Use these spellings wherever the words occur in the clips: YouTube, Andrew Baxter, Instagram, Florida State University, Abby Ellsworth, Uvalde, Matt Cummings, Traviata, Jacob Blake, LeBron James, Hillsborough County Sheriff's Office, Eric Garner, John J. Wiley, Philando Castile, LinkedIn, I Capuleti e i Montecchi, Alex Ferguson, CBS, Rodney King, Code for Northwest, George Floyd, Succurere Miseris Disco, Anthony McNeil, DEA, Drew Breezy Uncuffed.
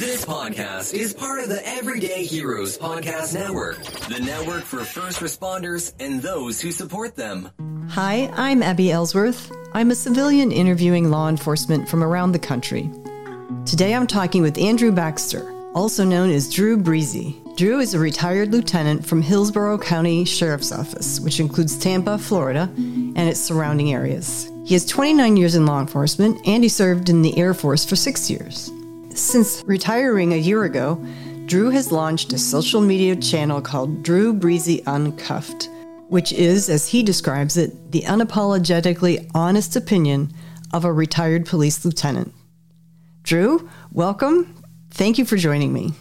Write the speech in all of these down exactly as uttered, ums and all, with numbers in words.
This podcast is part of the Everyday Heroes Podcast Network, the network for first responders and those who support them. Hi, I'm Abby Ellsworth. I'm a civilian interviewing law enforcement from around the country. Today I'm talking with Andrew Baxter, also known as Drew Breezy. Drew is a retired lieutenant from Hillsborough County Sheriff's Office, which includes Tampa, Florida, and its surrounding areas. He has twenty-nine years in law enforcement, and he served in the Air Force for six years. Since retiring a year ago, Drew has launched a social media channel called Drew Breezy Uncuffed, which is, as he describes it, the unapologetically honest opinion of a retired police lieutenant. Drew, welcome. Thank you for joining me.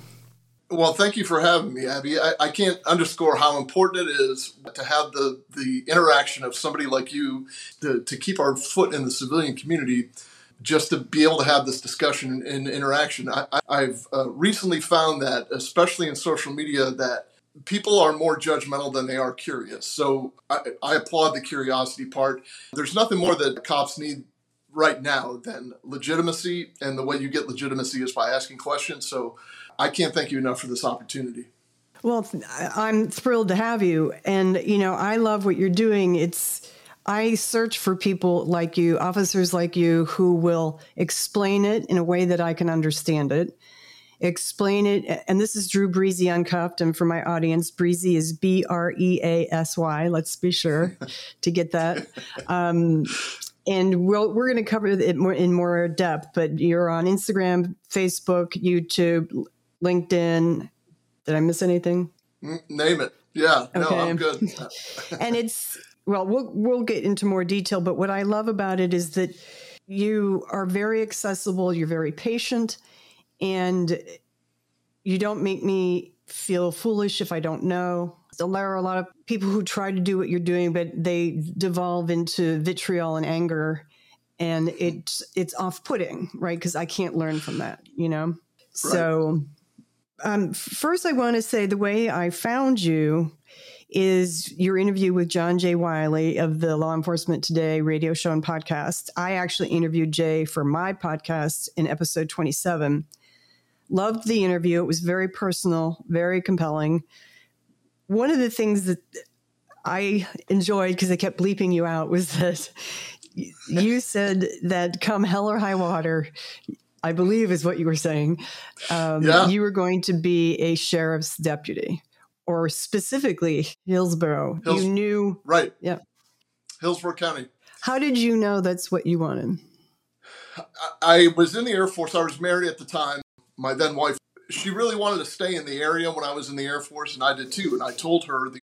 Well, thank you for having me, Abby. I, I can't underscore how important it is to have the, the interaction of somebody like you to, to keep our foot in the civilian community, just to be able to have this discussion and interaction. I, I've uh, recently found that, especially in social media, that people are more judgmental than they are curious. So I, I applaud the curiosity part. There's nothing more that cops need right now than legitimacy, and the way you get legitimacy is by asking questions. So I can't thank you enough for this opportunity. Well, I'm thrilled to have you. And, you know, I love what you're doing. It's, I search for people like you, officers like you, who will explain it in a way that I can understand it. Explain it. And this is Drew Breezy Uncuffed. And for my audience, Breezy is B R E A S Y. Let's be sure to get that. Um, And we'll, we're going to cover it more in more depth, but you're on Instagram, Facebook, YouTube, LinkedIn. Did I miss anything? Name it. Yeah. Okay. No, I'm good. And it's, well, we'll we'll get into more detail, but what I love about it is that you are very accessible, you're very patient, and you don't make me feel foolish if I don't know. There are a lot of people who try to do what you're doing, but they devolve into vitriol and anger, and it's, it's off-putting, right? Because I can't learn from that, you know? Right. So um, first I want to say the way I found you is your interview with John J. Wiley of the Law Enforcement Today radio show and podcast. I actually interviewed Jay for my podcast in episode twenty-seven. Loved the interview. It was very personal, very compelling. One of the things that I enjoyed, because I kept bleeping you out, was that you said that come hell or high water, I believe is what you were saying, um, yeah. you were going to be a sheriff's deputy, or specifically Hillsborough. Hills- you knew. Right. Yeah. Hillsborough County. How did you know that's what you wanted? I, I was in the Air Force. I was married at the time. My then wife, she really wanted to stay in the area when I was in the Air Force, and I did too. And I told her the,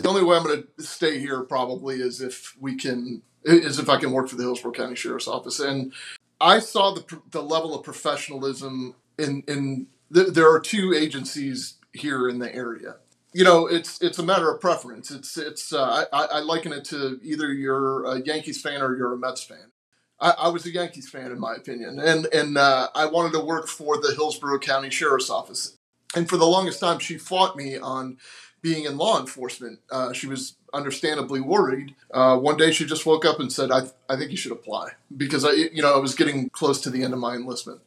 the only way I'm going to stay here probably is if we can, is if I can work for the Hillsborough County Sheriff's Office. And I saw the the level of professionalism in in th- there are two agencies here in the area. You know, it's it's a matter of preference. It's it's uh, I, I liken it to either you're a Yankees fan or you're a Mets fan. I, I was a Yankees fan, in my opinion, and and uh, I wanted to work for the Hillsborough County Sheriff's Office. And for the longest time, she fought me on being in law enforcement. Uh, she was understandably worried. Uh, one day, she just woke up and said, "I th- I think you should apply," because I you know I was getting close to the end of my enlistment.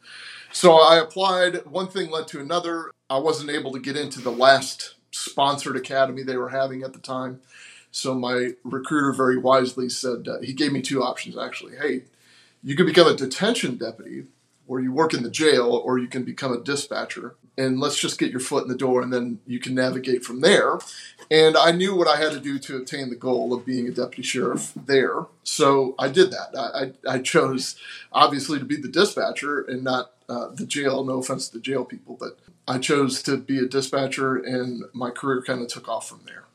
So I applied. One thing led to another. I wasn't able to get into the last sponsored academy they were having at the time. So my recruiter very wisely said, uh, he gave me two options actually. Hey, you could become a detention deputy, or you work in the jail, or you can become a dispatcher. And let's just get your foot in the door, and then you can navigate from there. And I knew what I had to do to attain the goal of being a deputy sheriff there. So I did that. I, I, I chose, obviously, to be the dispatcher and not uh, the jail. No offense to the jail people, but I chose to be a dispatcher, and my career kind of took off from there.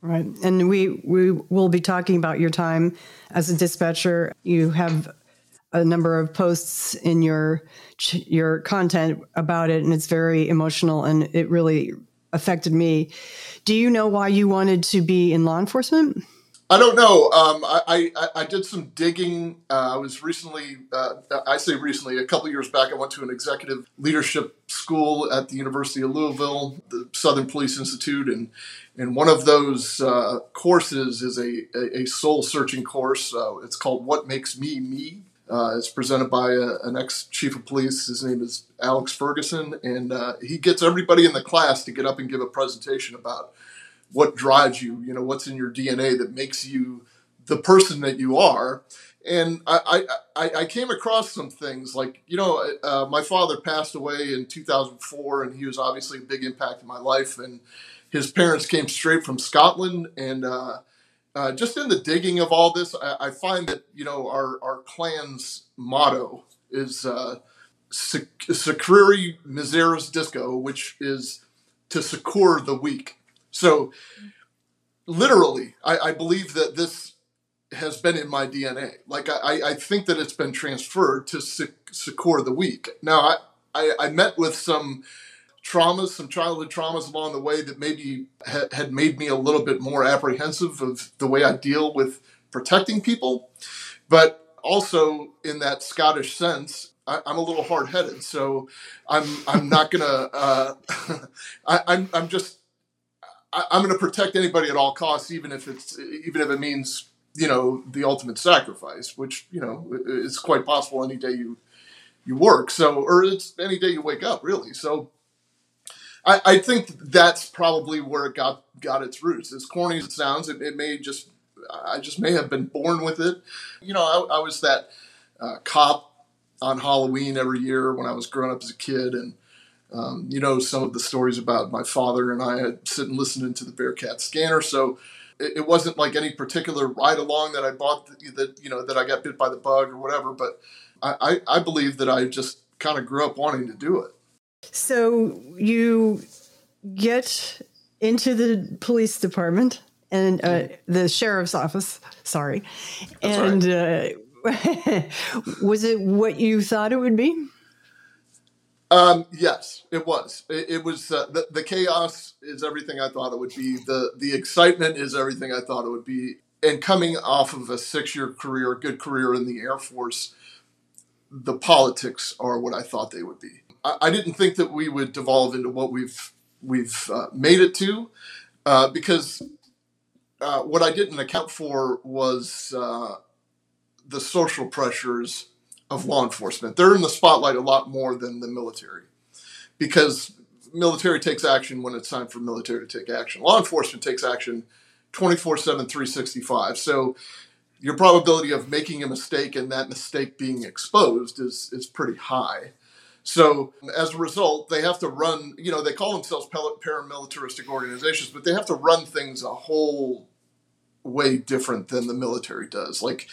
Right. And we, we will be talking about your time as a dispatcher. You have a number of posts in your your content about it, and it's very emotional, and it really affected me. Do you know why you wanted to be in law enforcement? I don't know. Um, I, I, I did some digging. Uh, I was recently, uh, I say recently, a couple of years back, I went to an executive leadership school at the University of Louisville, the Southern Police Institute, and and one of those uh, courses is a, a, a soul-searching course. Uh, it's called What Makes Me Me? Uh, it's presented by a, an ex-chief of police. His name is Alex Ferguson, and uh, he gets everybody in the class to get up and give a presentation about what drives you, you know, what's in your D N A that makes you the person that you are. And I I, I came across some things like, you know, uh, my father passed away in two thousand four, and he was obviously a big impact in my life. And his parents came straight from Scotland, and uh, Uh, just in the digging of all this, I, I find that, you know, our, our clan's motto is uh, Succurere Miseris Disco, which is to succor the weak. So literally, I, I believe that this has been in my D N A. Like, I, I think that it's been transferred to succor the weak. Now, I, I, I met with some traumas, some childhood traumas along the way that maybe ha- had made me a little bit more apprehensive of the way I deal with protecting people. But also in that Scottish sense, I- I'm a little hard-headed. So I'm I'm not going to, uh, I'm I'm just, I- I'm going to protect anybody at all costs, even if it's, even if it means, you know, the ultimate sacrifice, which, you know, is quite possible any day you, you work. So, or it's any day you wake up, really. So I think that's probably where it got, got its roots. As corny as it sounds, it, it may just, I just may have been born with it. You know, I, I was that uh, cop on Halloween every year when I was growing up as a kid. And, um, you know, some of the stories about my father and I had sitting listening to the Bearcat Scanner. So it, it wasn't like any particular ride along that I bought that, that, you know, that I got bit by the bug or whatever. But I, I, I believe that I just kind of grew up wanting to do it. So you get into the police department and uh, the sheriff's office, sorry. That's and right. uh, was it what you thought it would be? Um, yes, it was. It, it was uh, the, the chaos is everything I thought it would be. The, the excitement is everything I thought it would be. And coming off of a six-year career, a good career in the Air Force, the politics are what I thought they would be. I didn't think that we would devolve into what we've we've uh, made it to, uh, because uh, what I didn't account for was uh, the social pressures of law enforcement. They're in the spotlight a lot more than the military, because military takes action when it's time for military to take action. Law enforcement takes action twenty-four seven, three sixty-five. So your probability of making a mistake and that mistake being exposed is is pretty high. So as a result, they have to run, you know, they call themselves paramilitaristic organizations, but they have to run things a whole way different than the military does. Like,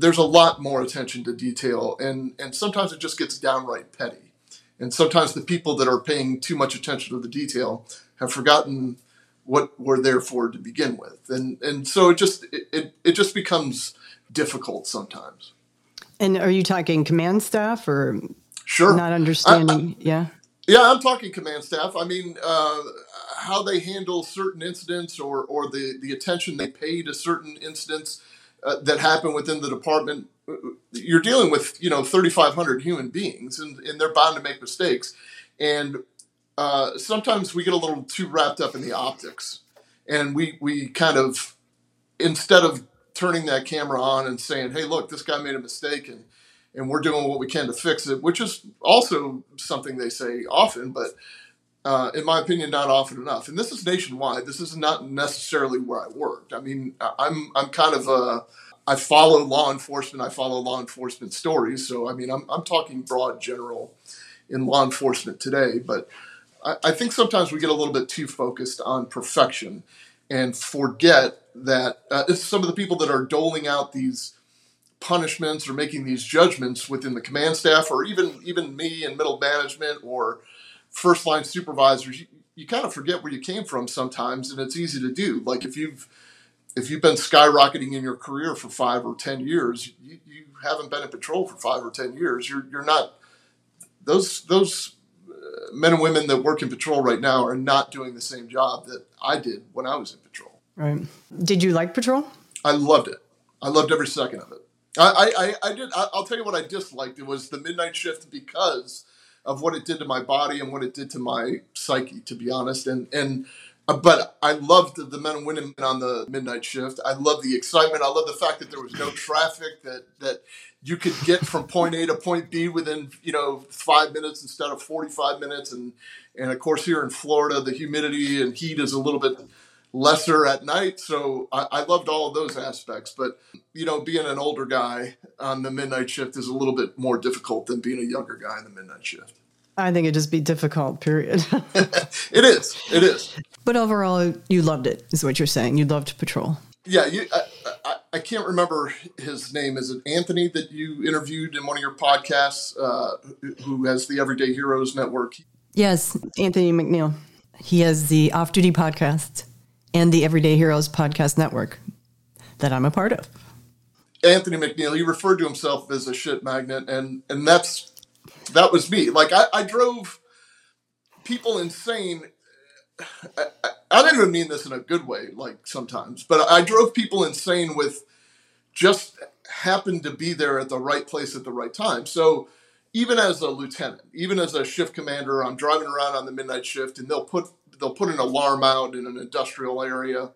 there's a lot more attention to detail, and, and sometimes it just gets downright petty. And sometimes the people that are paying too much attention to the detail have forgotten what we're there for to begin with. And and so it just it, it, it just becomes difficult sometimes. And are you talking command staff or... Sure. Not understanding, I, I, yeah. Yeah, I'm talking command staff. I mean, uh, how they handle certain incidents or, or the, the attention they pay to certain incidents uh, that happen within the department. You're dealing with, you know, thirty-five hundred human beings, and, and they're bound to make mistakes. And uh, sometimes we get a little too wrapped up in the optics. And we, we kind of, instead of turning that camera on and saying, hey, look, this guy made a mistake, and And we're doing what we can to fix it, which is also something they say often, but uh, in my opinion, not often enough. And this is nationwide. This is not necessarily where I worked. I mean, I'm I'm kind of a, I follow law enforcement. I follow law enforcement stories. So, I mean, I'm I'm talking broad general in law enforcement today. But I, I think sometimes we get a little bit too focused on perfection and forget that uh, some of the people that are doling out these punishments or making these judgments within the command staff, or even even me and middle management or first line supervisors, you, you kind of forget where you came from sometimes, and it's easy to do. Like if you've if you've been skyrocketing in your career for five or ten years, you, you haven't been in patrol for five or ten years. You're you're not those those men and women that work in patrol right now are not doing the same job that I did when I was in patrol. Right? Did you like patrol? I loved it. I loved every second of it. I, I, I did. I'll tell you what I disliked. It was the midnight shift because of what it did to my body and what it did to my psyche, to be honest. And and but I loved the men and women on the midnight shift. I loved the excitement. I loved the fact that there was no traffic. That that you could get from point A to point B within, you know, five minutes instead of forty-five minutes. And, and of course, here in Florida, the humidity and heat is a little bit lesser at night. So I, I loved all of those aspects. But, you know, being an older guy on the midnight shift is a little bit more difficult than being a younger guy on the midnight shift. I think it'd just be difficult, period. It is. It is. But overall, you loved it, is what you're saying. You loved patrol. Yeah. You, I, I, I can't remember his name. Is it Anthony that you interviewed in one of your podcasts, uh, who has the Everyday Heroes Network? Yes, Anthony McNeil. He has the Off-Duty podcast and the Everyday Heroes Podcast Network that I'm a part of. Anthony McNeil, he referred to himself as a shit magnet, and, and that's... That was me. Like, I, I drove people insane. I, I, I didn't even mean this in a good way, like sometimes, but I drove people insane with just happened to be there at the right place at the right time. So even as a lieutenant, even as a shift commander, I'm driving around on the midnight shift, and they'll put they'll put an alarm out in an industrial area.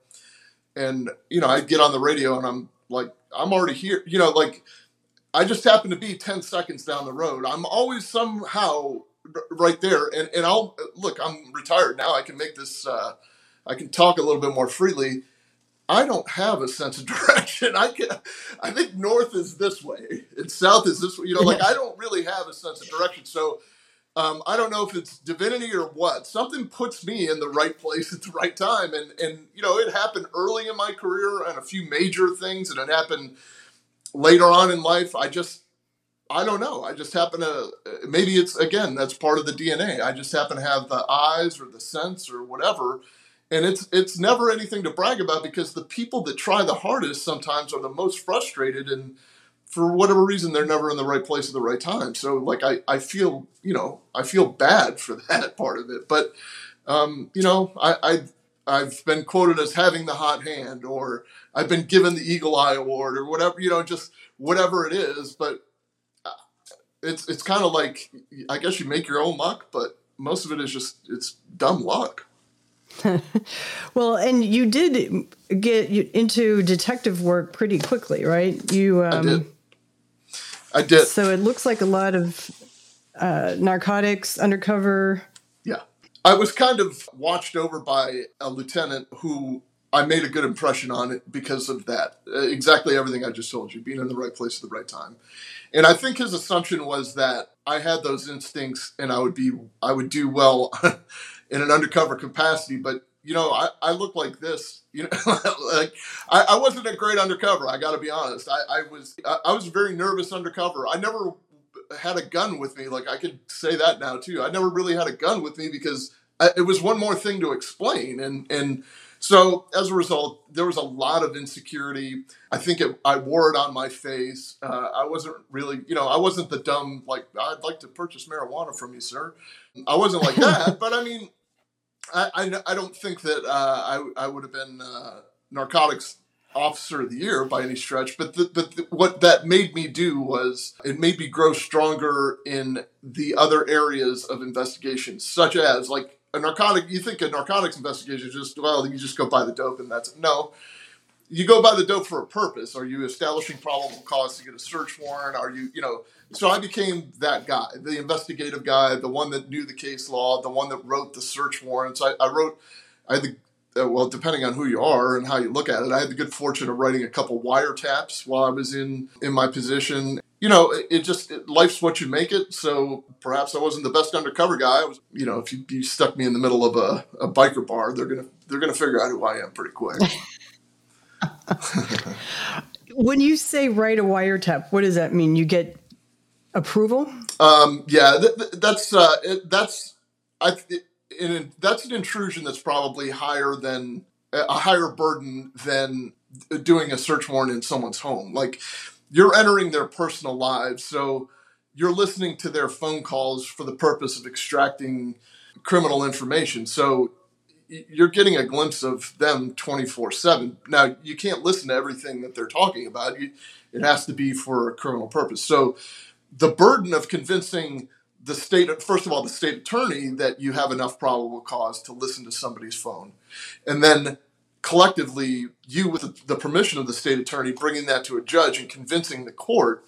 And, you know, I get on the radio and I'm like, I'm already here, you know, like, I just happen to be ten seconds down the road. I'm always somehow r- right there. And, and I'll look, I'm retired now. I can make this, uh, I can talk a little bit more freely. I don't have a sense of direction. I can, I think north is this way and south is this way. You know, like I don't really have a sense of direction. So um, I don't know if it's divinity or what. Something puts me in the right place at the right time. And, and, you know, it happened early in my career on a few major things, and it happened later on in life. I just, I don't know. I just happen to, maybe it's, again, that's part of the D N A. I just happen to have the eyes or the sense or whatever. And it's, it's never anything to brag about, because the people that try the hardest sometimes are the most frustrated, and for whatever reason, they're never in the right place at the right time. So like, I, I feel, you know, I feel bad for that part of it, but um, you know, I, I, I've been quoted as having the hot hand, or I've been given the Eagle Eye Award, or whatever, you know, just whatever it is. But it's it's kind of like, I guess you make your own luck, but most of it is just, it's dumb luck. Well, and you did get into detective work pretty quickly, right? You, um, I did. I did. So it looks like a lot of uh, narcotics, undercover. Yeah. I was kind of watched over by a lieutenant who I made a good impression on it because of that. Exactly everything I just told you, being in the right place at the right time. And I think his assumption was that I had those instincts and I would be, I would do well in an undercover capacity. But, you know, I, I look like this, you know, like I, I wasn't a great undercover. I got to be honest. I, I was, I, I was very nervous undercover. I never had a gun with me. Like I could say that now too. I never really had a gun with me because I, it was one more thing to explain. And, and so as a result, there was a lot of insecurity. I think it, I wore it on my face. Uh, I wasn't really, you know, I wasn't the dumb, like, I'd like to purchase marijuana from you, sir. I wasn't like that, but I mean, I, I, I don't think that, uh, I, I would have been, uh, narcotics officer of the year by any stretch, but the, but the, what that made me do was it made me grow stronger in the other areas of investigation, such as like a narcotic. You think a narcotics investigation is just, well, you just go buy the dope and that's, no, you go buy the dope for a purpose. Are you establishing probable cause to get a search warrant? Are you, you know, so I became that guy, the investigative guy, the one that knew the case law, the one that wrote the search warrants. I, I wrote, I had the well, depending on who you are and how you look at it, I had the good fortune of writing a couple wiretaps while I was in, in my position. You know, it, it just, it, life's what you make it. So perhaps I wasn't the best undercover guy. I was, you know, if you, you stuck me in the middle of a, a biker bar, they're going to, they're going to figure out who I am pretty quick. When you say write a wiretap, what does that mean? You get approval? Um, yeah, th- th- that's, uh, it, that's, I it, and that's an intrusion that's probably higher than a higher burden than doing a search warrant in someone's home. Like you're entering their personal lives. So you're listening to their phone calls for the purpose of extracting criminal information. So you're getting a glimpse of them twenty-four seven. Now you can't listen to everything that they're talking about. It has to be for a criminal purpose. So the burden of convincing the state, first of all, the state attorney that you have enough probable cause to listen to somebody's phone. And then collectively, you with the permission of the state attorney, bringing that to a judge and convincing the court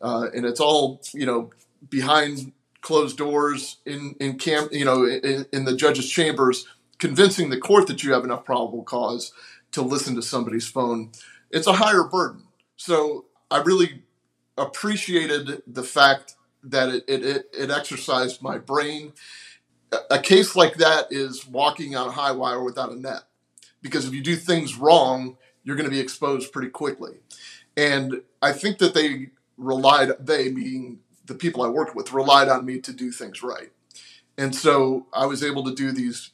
uh, and it's all, you know, behind closed doors in in camp, you know, in, in the judge's chambers, convincing the court that you have enough probable cause to listen to somebody's phone. It's a higher burden. So I really appreciated the fact that it it, it exercised my brain. A case like that is walking on a high wire without a net, because if you do things wrong, you're going to be exposed pretty quickly. And I think that they relied, they meaning the people I worked with, relied on me to do things right. And so I was able to do these,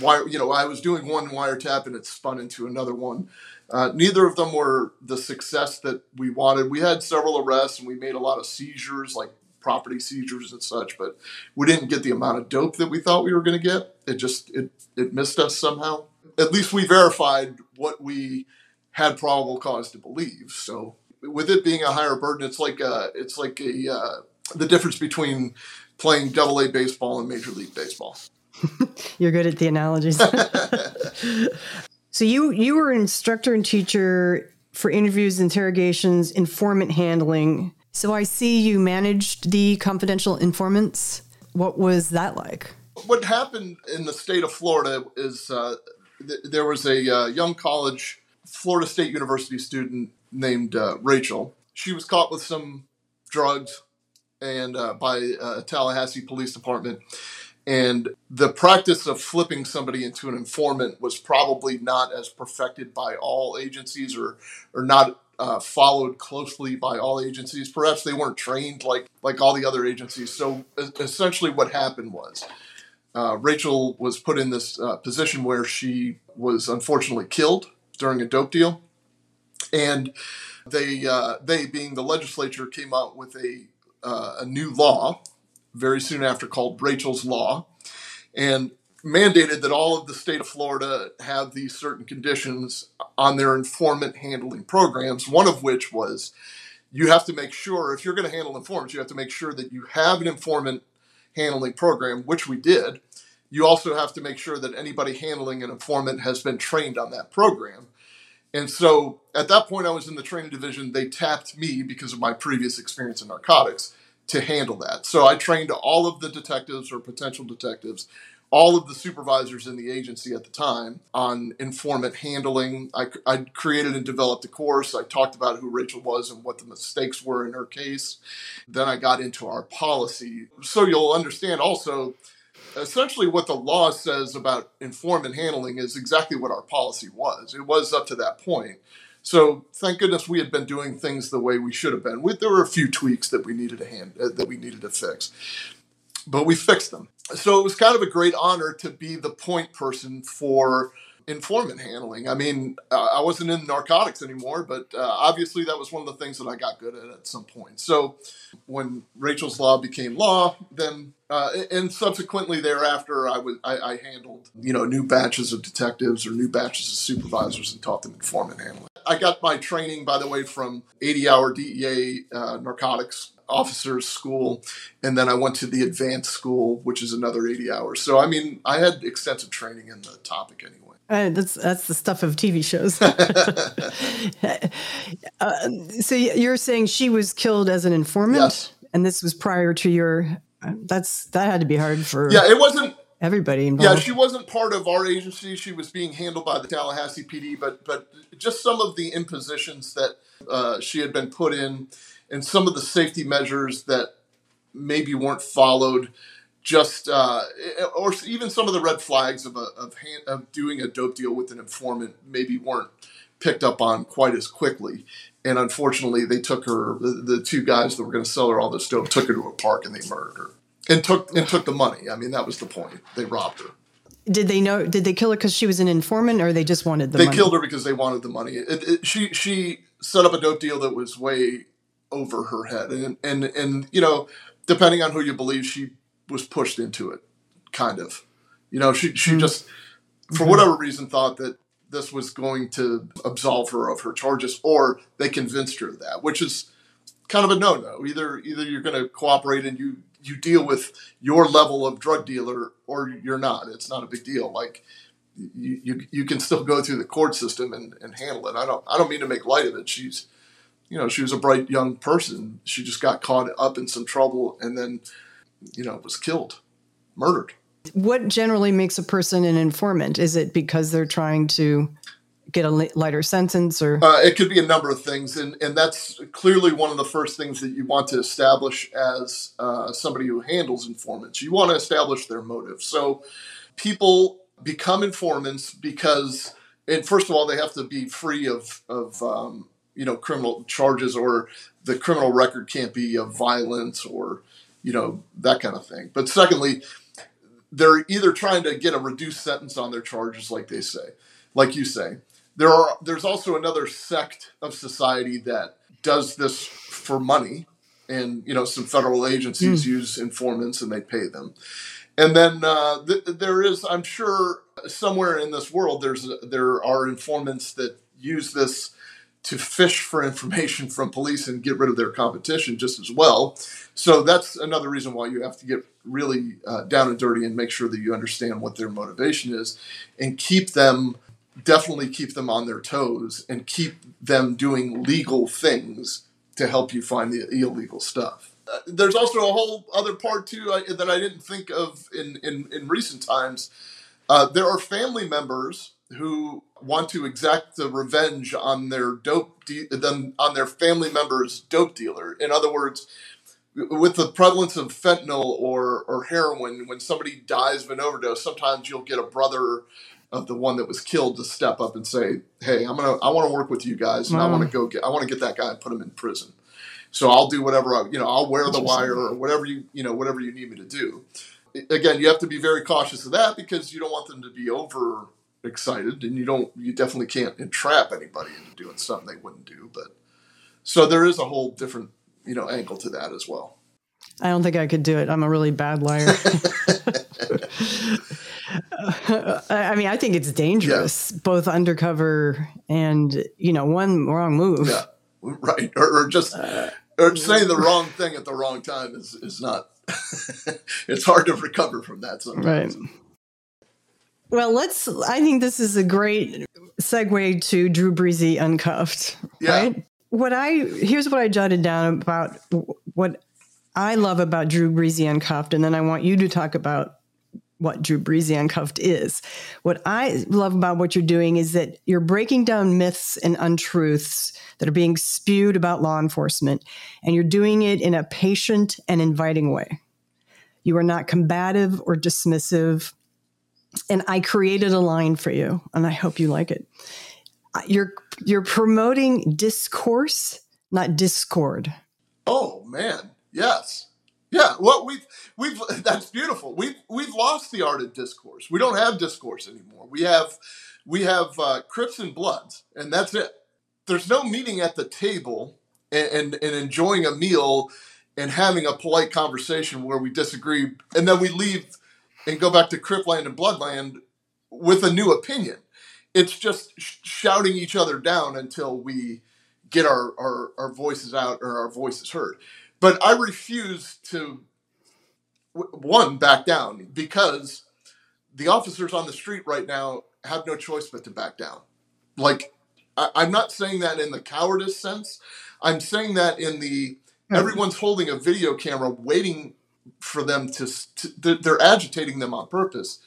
wire, you know, I was doing one wiretap and it spun into another one. Uh, neither of them were the success that we wanted. We had several arrests and we made a lot of seizures, like property seizures and such, but we didn't get the amount of dope that we thought we were going to get. It just, it, it missed us somehow. At least we verified what we had probable cause to believe. So with it being a higher burden, it's like a, it's like a, uh, the difference between playing double A baseball and Major League Baseball. You're good at the analogies. So you, you were an instructor and teacher for interviews, interrogations, informant handling. So I see you managed the confidential informants. What was that like? What happened in the state of Florida is uh, th- there was a uh, young college, Florida State University student named uh, Rachel. She was caught with some drugs and uh, by uh, Tallahassee Police Department. And the practice of flipping somebody into an informant was probably not as perfected by all agencies, or or not Uh, followed closely by all agencies. Perhaps they weren't trained like like all the other agencies. So essentially what happened was uh, Rachel was put in this uh, position where she was unfortunately killed during a dope deal. And they, uh, they being the legislature, came out with a, uh, a new law very soon after called Rachel's Law, and mandated that all of the state of Florida have these certain conditions on their informant handling programs, one of which was you have to make sure, if you're going to handle informants, you have to make sure that you have an informant handling program, which we did. You also have to make sure that anybody handling an informant has been trained on that program. And so at that point, I was in the training division. They tapped me because of my previous experience in narcotics to handle that. So I trained all of the detectives or potential detectives, all of the supervisors in the agency at the time, on informant handling. I, I created and developed a course. I talked about who Rachel was and what the mistakes were in her case. Then I got into our policy. So you'll understand also, essentially what the law says about informant handling is exactly what our policy was. It was up to that point. So thank goodness we had been doing things the way we should have been. We, there were a few tweaks that we needed to hand, uh, that we needed to fix, but we fixed them. So it was kind of a great honor to be the point person for informant handling. I mean, uh, I wasn't in narcotics anymore, but uh, obviously that was one of the things that I got good at at some point. So when Rachel's Law became law, then uh, and subsequently thereafter, I was I, I handled, you know, new batches of detectives or new batches of supervisors and taught them informant handling. I got my training, by the way, from eighty-hour D E A uh, narcotics officers school, and then I went to the advanced school, which is another eighty hours. So, I mean, I had extensive training in the topic anyway. Uh, that's that's the stuff of T V shows. uh, so you're saying she was killed as an informant? Yes. And this was prior to your... That's That had to be hard for... Yeah, it wasn't... Everybody involved. Yeah, she wasn't part of our agency. She was being handled by the Tallahassee P D, but but just some of the impositions that uh, she had been put in and some of the safety measures that maybe weren't followed, just uh, or even some of the red flags of a, of, hand, of doing a dope deal with an informant maybe weren't picked up on quite as quickly. And unfortunately, they took her. The, the two guys that were going to sell her all this dope took her to a park and they murdered her. And took and took the money. I mean, that was the point. They robbed her. Did they know? Did they kill her because she was an informant, or they just wanted the money? They killed her because they wanted the money. It, it, she she set up a dope deal that was way over her head, and and and you know, depending on who you believe, she was pushed into it, kind of. You know, she she mm-hmm. just for whatever reason thought that this was going to absolve her of her charges, or they convinced her of that, which is kind of a no-no. Either either you're going to cooperate and you. You deal with your level of drug dealer, or you're not. It's not a big deal. Like you, you, you can still go through the court system and, and handle it. I don't, I don't mean to make light of it. She's, you know, she was a bright young person. She just got caught up in some trouble and then, you know, was killed, murdered. What generally makes a person an informant? Is it because they're trying to get a lighter sentence, or uh, it could be a number of things, and and that's clearly one of the first things that you want to establish as uh, somebody who handles informants. You want to establish their motive. So people become informants because, and first of all, they have to be free of of um, you know criminal charges, or the criminal record can't be of violence, or you know that kind of thing. But secondly, they're either trying to get a reduced sentence on their charges, like they say, like you say. There are there's also another sect of society that does this for money, and you know some federal agencies mm. use informants and they pay them. And then uh, th- there is, I'm sure, somewhere in this world there's a, there are informants that use this to fish for information from police and get rid of their competition just as well. So that's another reason why you have to get really uh, down and dirty and make sure that you understand what their motivation is, and keep them. Definitely keep them on their toes and keep them doing legal things to help you find the illegal stuff. Uh, there's also a whole other part, too, I, that I didn't think of in, in, in recent times. Uh, there are family members who want to exact the revenge on their dope de- them, on their family member's dope dealer. In other words, with the prevalence of fentanyl or, or heroin, when somebody dies of an overdose, sometimes you'll get a brother of the one that was killed to step up and say, "Hey, I'm gonna, I want to work with you guys, and wow. I want to go get, I want to get that guy and put him in prison. So I'll do whatever I, you know, I'll wear the wire or whatever you, you know, whatever you need me to do." Again, you have to be very cautious of that because you don't want them to be over excited, and you don't, you definitely can't entrap anybody into doing something they wouldn't do. But so there is a whole different, you know, angle to that as well. I don't think I could do it. I'm a really bad liar. I mean, I think it's dangerous, yeah. both undercover and, you know, one wrong move. Yeah, right. Or, or just uh, or saying the wrong thing at the wrong time is, is not, it's hard to recover from that sometimes. Right. Well, let's, I think this is a great segue to Drew Breezy Uncuffed, yeah. right? What I, here's what I jotted down about what I love about Drew Breezy Uncuffed, and then I want you to talk about what Drew Breezy Uncuffed is. What I love about what you're doing is that you're breaking down myths and untruths that are being spewed about law enforcement, and you're doing it in a patient and inviting way. You are not combative or dismissive, and I created a line for you, and I hope you like it. You're you're promoting discourse, not discord. Oh, man, yes. Yeah, well, we've we've that's beautiful. We've we've lost the art of discourse. We don't have discourse anymore. We have we have uh, Crips and Bloods, and that's it. There's no meeting at the table and, and and enjoying a meal and having a polite conversation where we disagree, and then we leave and go back to Cripland and Bloodland with a new opinion. It's just sh- shouting each other down until we get our, our, our voices out or our voices heard. But I refuse to, one, back down, because the officers on the street right now have no choice but to back down. Like, I, I'm not saying that in the cowardice sense. I'm saying that in the everyone's holding a video camera waiting for them to, to they're agitating them on purpose.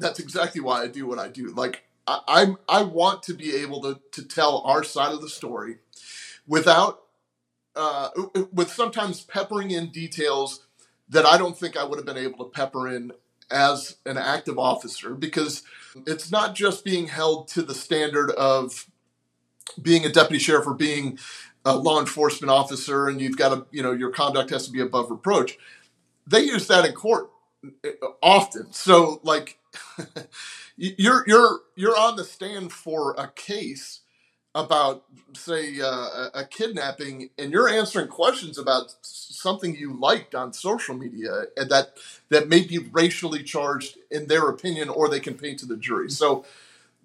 That's exactly why I do what I do. Like, I, I'm, I want to be able to, to tell our side of the story without Uh, with sometimes peppering in details that I don't think I would have been able to pepper in as an active officer, because it's not just being held to the standard of being a deputy sheriff or being a law enforcement officer and you've got to, you know, your conduct has to be above reproach. They use that in court often. So like you're, you're, you're on the stand for a case about, say, uh, a kidnapping, and you're answering questions about something you liked on social media and that, that may be racially charged in their opinion, or they can paint to the jury. So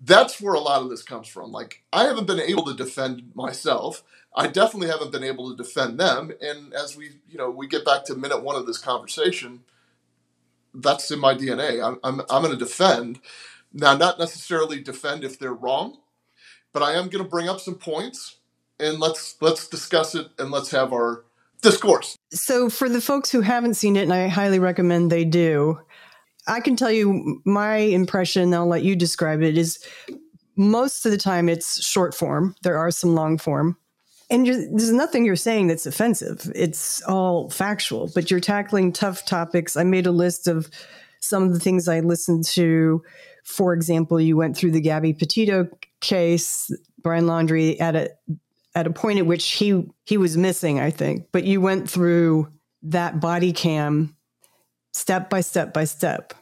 that's where a lot of this comes from. Like, I haven't been able to defend myself. I definitely haven't been able to defend them. And as we, you know, we get back to minute one of this conversation, that's in my D N A. I'm, I'm, I'm going to defend. Now, not necessarily defend if they're wrong, but I am going to bring up some points and let's let's discuss it and let's have our discourse. So for the folks who haven't seen it, and I highly recommend they do, I can tell you my impression, I'll let you describe it, is most of the time it's short form. There are some long form. And you're, there's nothing you're saying that's offensive. It's all factual, but you're tackling tough topics. I made a list of some of the things I listened to. For example, you went through the Gabby Petito case, Brian Laundrie, at a at a point at which he he was missing, I think. But you went through that body cam step by step by step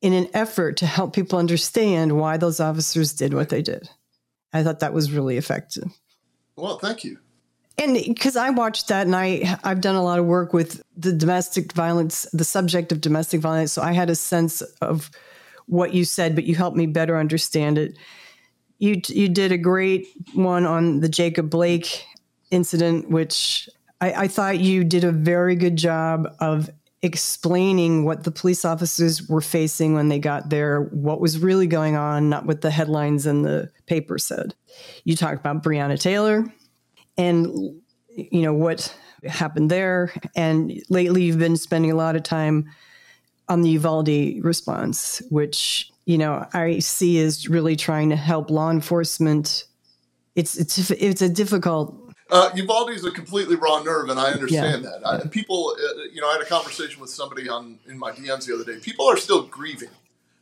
in an effort to help people understand why those officers did what they did. I thought that was really effective. Well, thank you. And because I watched that and I, I've done a lot of work with the domestic violence, the subject of domestic violence. So I had a sense of what you said, but you helped me better understand it. You you did a great one on the Jacob Blake incident, which I, I thought you did a very good job of explaining what the police officers were facing when they got there, what was really going on, not what the headlines and the paper said. You talked about Breonna Taylor and, you know, what happened there. And lately you've been spending a lot of time on the Uvalde response, which, you know, I see is really trying to help law enforcement. It's it's it's a difficult... Uh, Uvalde is a completely raw nerve, and I understand yeah. that. I, people, uh, you know, I had a conversation with somebody on in my D Ms the other day. People are still grieving,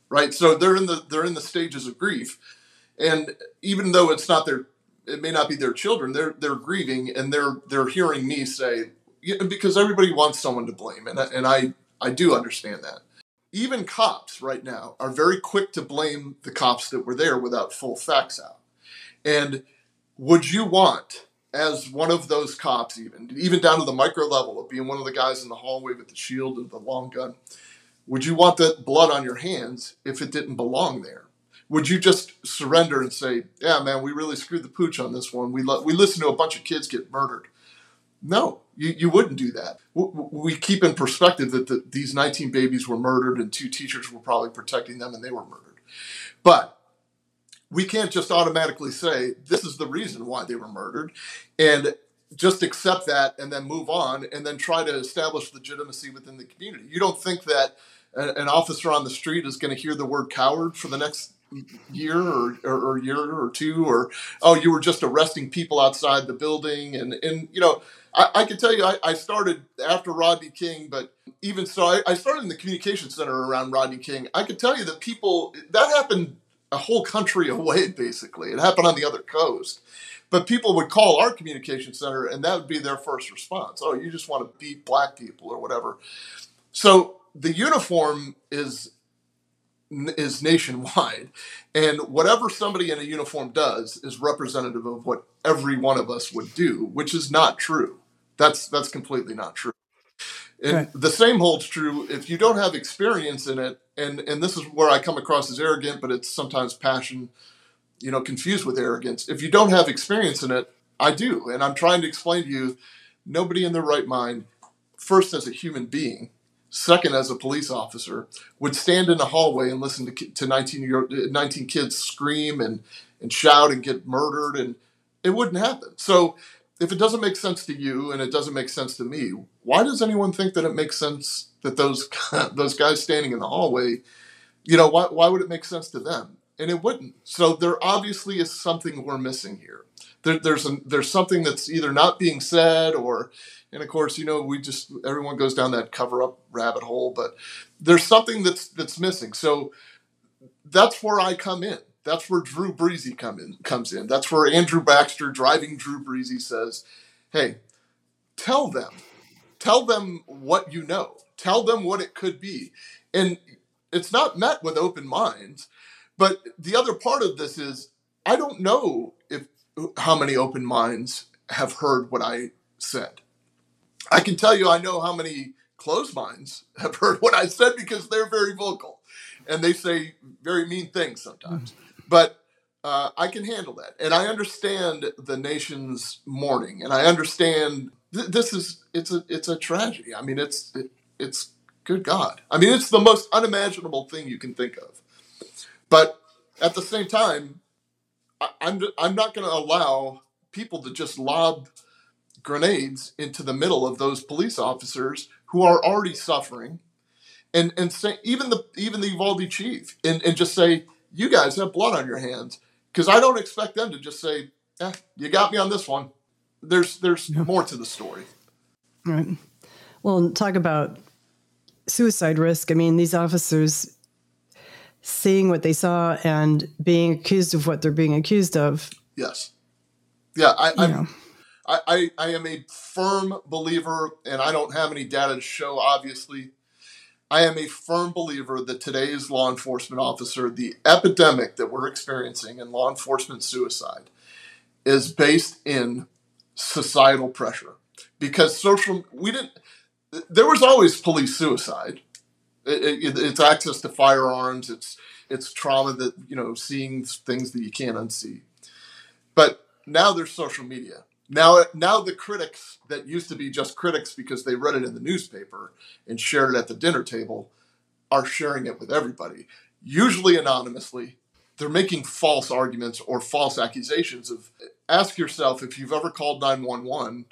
right? So they're in the they're in the stages of grief, and even though it's not their, it may not be their children, they're they're grieving, and they're they're hearing me say, because everybody wants someone to blame, and I, and I. I do understand that. Even cops right now are very quick to blame the cops that were there without full facts out. And would you want, as one of those cops even, even down to the micro level of being one of the guys in the hallway with the shield and the long gun, would you want that blood on your hands if it didn't belong there? Would you just surrender and say, yeah, man, we really screwed the pooch on this one. We lo- we listened to a bunch of kids get murdered. No, you, you wouldn't do that. We keep in perspective that the, these nineteen babies were murdered and two teachers were probably protecting them and they were murdered. But we can't just automatically say this is the reason why they were murdered and just accept that and then move on and then try to establish legitimacy within the community. You don't think that an officer on the street is going to hear the word coward for the next year or, or, or year or two, or, oh, you were just arresting people outside the building. And, and you know, I, I can tell you, I, I started after Rodney King, but even so, I, I started in the communication center around Rodney King. I can tell you that people, that happened a whole country away, basically. It happened on the other coast. But people would call our communication center, and that would be their first response. Oh, you just want to beat black people or whatever. So the uniform is is nationwide. And whatever somebody in a uniform does is representative of what every one of us would do, which is not true. That's that's completely not true. And right. The same holds true if you don't have experience in it. And, and this is where I come across as arrogant, but it's sometimes passion, you know, confused with arrogance. If you don't have experience in it, I do. And I'm trying to explain to you, nobody in their right mind, first as a human being, second, as a police officer, would stand in the hallway and listen to to nineteen-year-old, nineteen kids scream and, and shout and get murdered, and it wouldn't happen. So if it doesn't make sense to you and it doesn't make sense to me, why does anyone think that it makes sense that those those guys standing in the hallway, you know, why why would it make sense to them? And it wouldn't. So there obviously is something we're missing here. There, there's a, there's something that's either not being said or, and of course, you know, we just, everyone goes down that cover up rabbit hole, but there's something that's, that's missing. So that's where I come in. That's where Drew Breezy come in, comes in. That's where Andrew Baxter driving Drew Breezy says, hey, tell them, tell them what you know, tell them what it could be. And it's not met with open minds, but the other part of this is, I don't know if how many open minds have heard what I said. I can tell you I know how many closed minds have heard what I said because they're very vocal and they say very mean things sometimes. But uh, I can handle that. And I understand the nation's mourning, and I understand th- this is it's a it's a tragedy. I mean, it's it, it's good God. I mean, it's the most unimaginable thing you can think of. But at the same time, I, I'm I'm not going to allow people that just lob grenades into the middle of those police officers who are already suffering, and and say, even the even the Uvalde chief, and, and just say, you guys have blood on your hands, because I don't expect them to just say, eh, you got me on this one. There's there's yeah. more to the story. Right. Well, talk about suicide risk. I mean, these officers seeing what they saw and being accused of what they're being accused of. Yes. Yeah, I I'm, I, I I am a firm believer, and I don't have any data to show, obviously. I am a firm believer that today's law enforcement officer, the epidemic that we're experiencing in law enforcement suicide, is based in societal pressure. Because social, we didn't, there was always police suicide. It, it, it's access to firearms. It's it's trauma that, you know, seeing things that you can't unsee. But now there's social media. Now, now the critics that used to be just critics because they read it in the newspaper and shared it at the dinner table are sharing it with everybody, usually anonymously. They're making false arguments or false accusations of, ask yourself if you've ever called nine one one,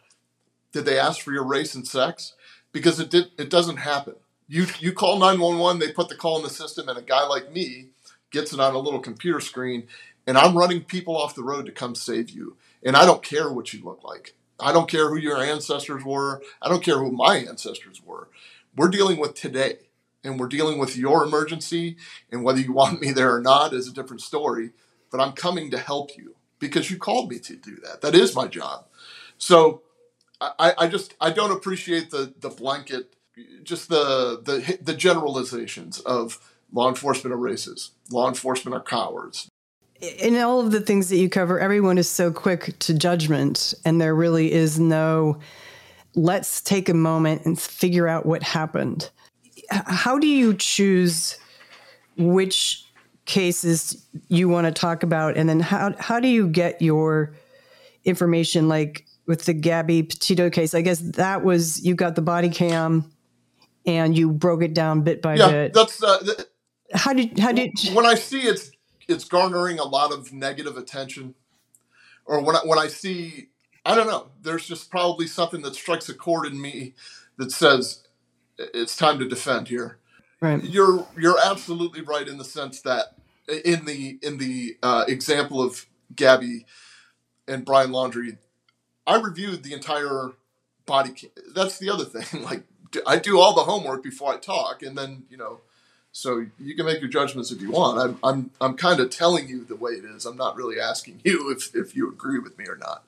did they ask for your race and sex? Because it did, it doesn't happen. You you call nine one one, they put the call in the system, and a guy like me gets it on a little computer screen, and I'm running people off the road to come save you. And I don't care what you look like. I don't care who your ancestors were. I don't care who my ancestors were. We're dealing with today, and we're dealing with your emergency, and whether you want me there or not is a different story, but I'm coming to help you because you called me to do that. That is my job. So I, I just, I don't appreciate the the blanket, just the, the the generalizations of law enforcement are racist, law enforcement are cowards. In all of the things that you cover, everyone is so quick to judgment, and there really is no, let's take a moment and figure out what happened. How do you choose which cases you want to talk about? And then how, how do you get your information? Like with the Gabby Petito case, I guess that was, you got the body cam and you broke it down bit by yeah, bit. That's, uh, th- how did, how did, when I see it's, it's garnering a lot of negative attention, or when I, when I see, I don't know, there's just probably something that strikes a chord in me that says, it's time to defend here. Right. You're you're absolutely right in the sense that in the in the uh, example of Gabby and Brian Laundrie, I reviewed the entire body cam. That's the other thing. Like, I do all the homework before I talk, and then you know, so you can make your judgments if you want. I'm I'm I'm kind of telling you the way it is. I'm not really asking you if if you agree with me or not.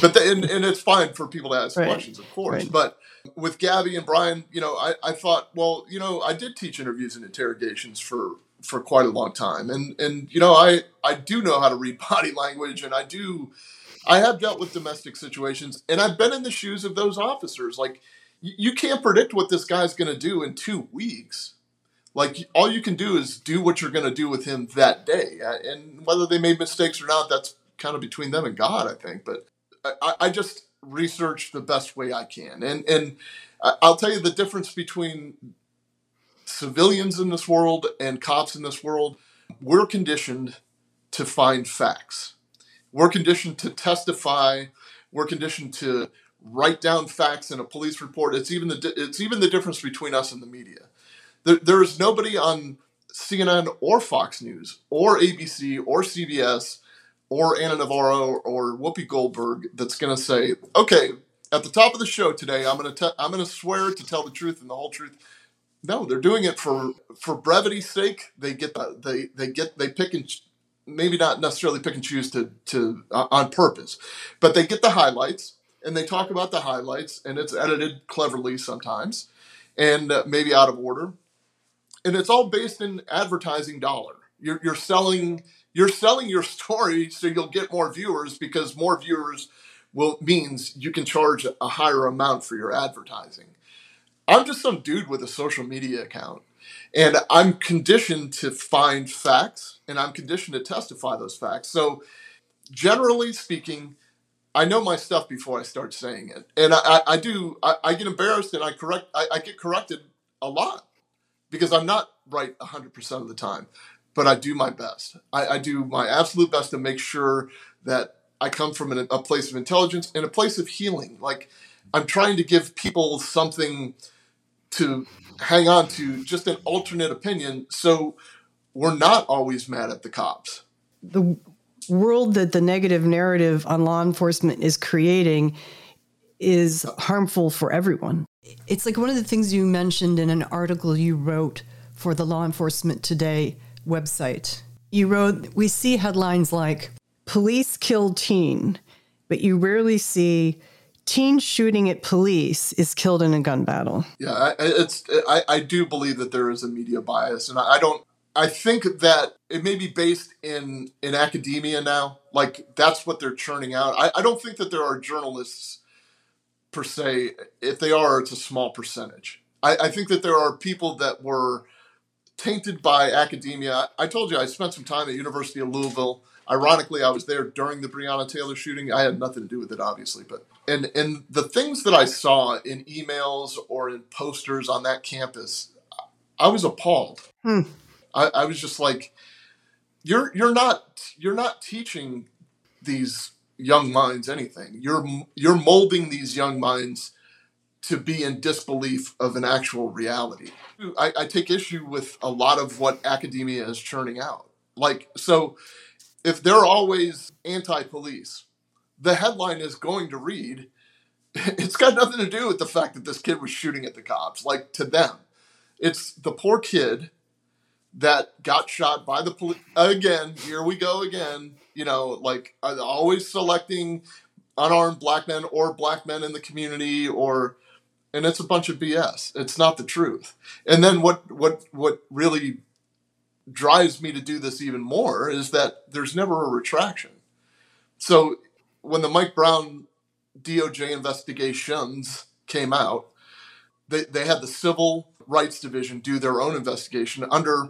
But the, and and it's fine for people to ask right. questions, of course, right. but. With Gabby and Brian, you know, I, I thought, well, you know, I did teach interviews and interrogations for, for quite a long time. And, and you know, I, I do know how to read body language, and I do, I have dealt with domestic situations, and I've been in the shoes of those officers. Like, you, you can't predict what this guy's going to do in two weeks. Like, all you can do is do what you're going to do with him that day. And whether they made mistakes or not, that's kind of between them and God, I think. But I, I just... research the best way I can. And and I'll tell you the difference between civilians in this world and cops in this world. We're conditioned to find facts. We're conditioned to testify. We're conditioned to write down facts in a police report. It's even the it's even the difference between us and the media. There, there is nobody on C N N or Fox News or A B C or C B S or Anna Navarro or Whoopi Goldberg that's going to say, okay, at the top of the show today, I'm going to I'm going to swear to tell the truth and the whole truth. No, they're doing it for for brevity's sake. They get the, they they get they pick and maybe not necessarily pick and choose to to uh, on purpose, but they get the highlights and they talk about the highlights, and it's edited cleverly sometimes, and uh, maybe out of order, and it's all based in advertising dollar. You're you're selling. You're selling your story so you'll get more viewers, because more viewers will means you can charge a higher amount for your advertising. I'm just some dude with a social media account, and I'm conditioned to find facts, and I'm conditioned to testify those facts. So generally speaking, I know my stuff before I start saying it. And I, I, I do, I, I get embarrassed and I correct, I, I get corrected a lot because I'm not right one hundred percent of the time. But I do my best. I, I do my absolute best to make sure that I come from an, a place of intelligence and a place of healing. Like, I'm trying to give people something to hang on to, just an alternate opinion. So we're not always mad at the cops. The world that the negative narrative on law enforcement is creating is harmful for everyone. It's like one of the things you mentioned in an article you wrote for the Law Enforcement Today website. You wrote, we see headlines like, police kill teen, but you rarely see teen shooting at police is killed in a gun battle. Yeah, I, it's, I, I do believe that there is a media bias. And I, I don't, I think that it may be based in, in academia now. Like, that's what they're churning out. I, I don't think that there are journalists per se. If they are, it's a small percentage. I, I think that there are people that were tainted by academia. I told you I spent some time at University of Louisville. Ironically, I was there during the Breonna Taylor shooting. I had nothing to do with it, obviously. But and and the things that I saw in emails or in posters on that campus, I was appalled. Hmm. I, I was just like, you're you're not you're not teaching these young minds anything. You're you're molding these young minds to be in disbelief of an actual reality. I, I take issue with a lot of what academia is churning out. Like, so if they're always anti-police, the headline is going to read, it's got nothing to do with the fact that this kid was shooting at the cops. Like, to them, it's the poor kid that got shot by the police. Again, here we go again. You know, like, always selecting unarmed black men or black men in the community, or, and it's a bunch of B S. It's not the truth. And then what, what, what really drives me to do this even more is that there's never a retraction. So when the Mike Brown D O J investigations came out, they, they had the Civil Rights Division do their own investigation under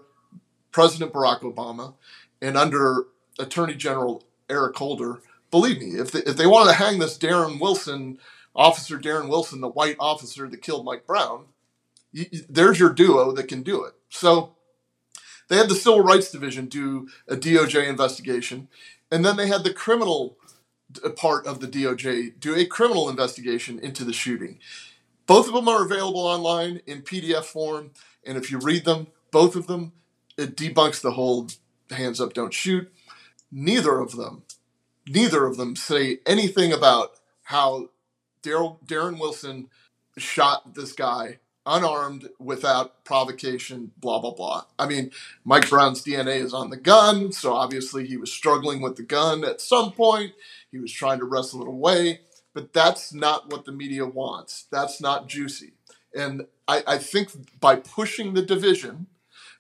President Barack Obama and under Attorney General Eric Holder. Believe me, if they, if they wanted to hang this Darren Wilson, Officer Darren Wilson, the white officer that killed Mike Brown, you, there's your duo that can do it. So they had the Civil Rights Division do a D O J investigation, and then they had the criminal part of the D O J do a criminal investigation into the shooting. Both of them are available online in P D F form, and if you read them, both of them, it debunks the whole hands up, don't shoot. Neither of them, neither of them say anything about how Darryl, Darren Wilson shot this guy unarmed, without provocation, blah, blah, blah. I mean, Mike Brown's D N A is on the gun, so obviously he was struggling with the gun at some point. He was trying to wrestle it away, but that's not what the media wants. That's not juicy. And I, I think by pushing the division,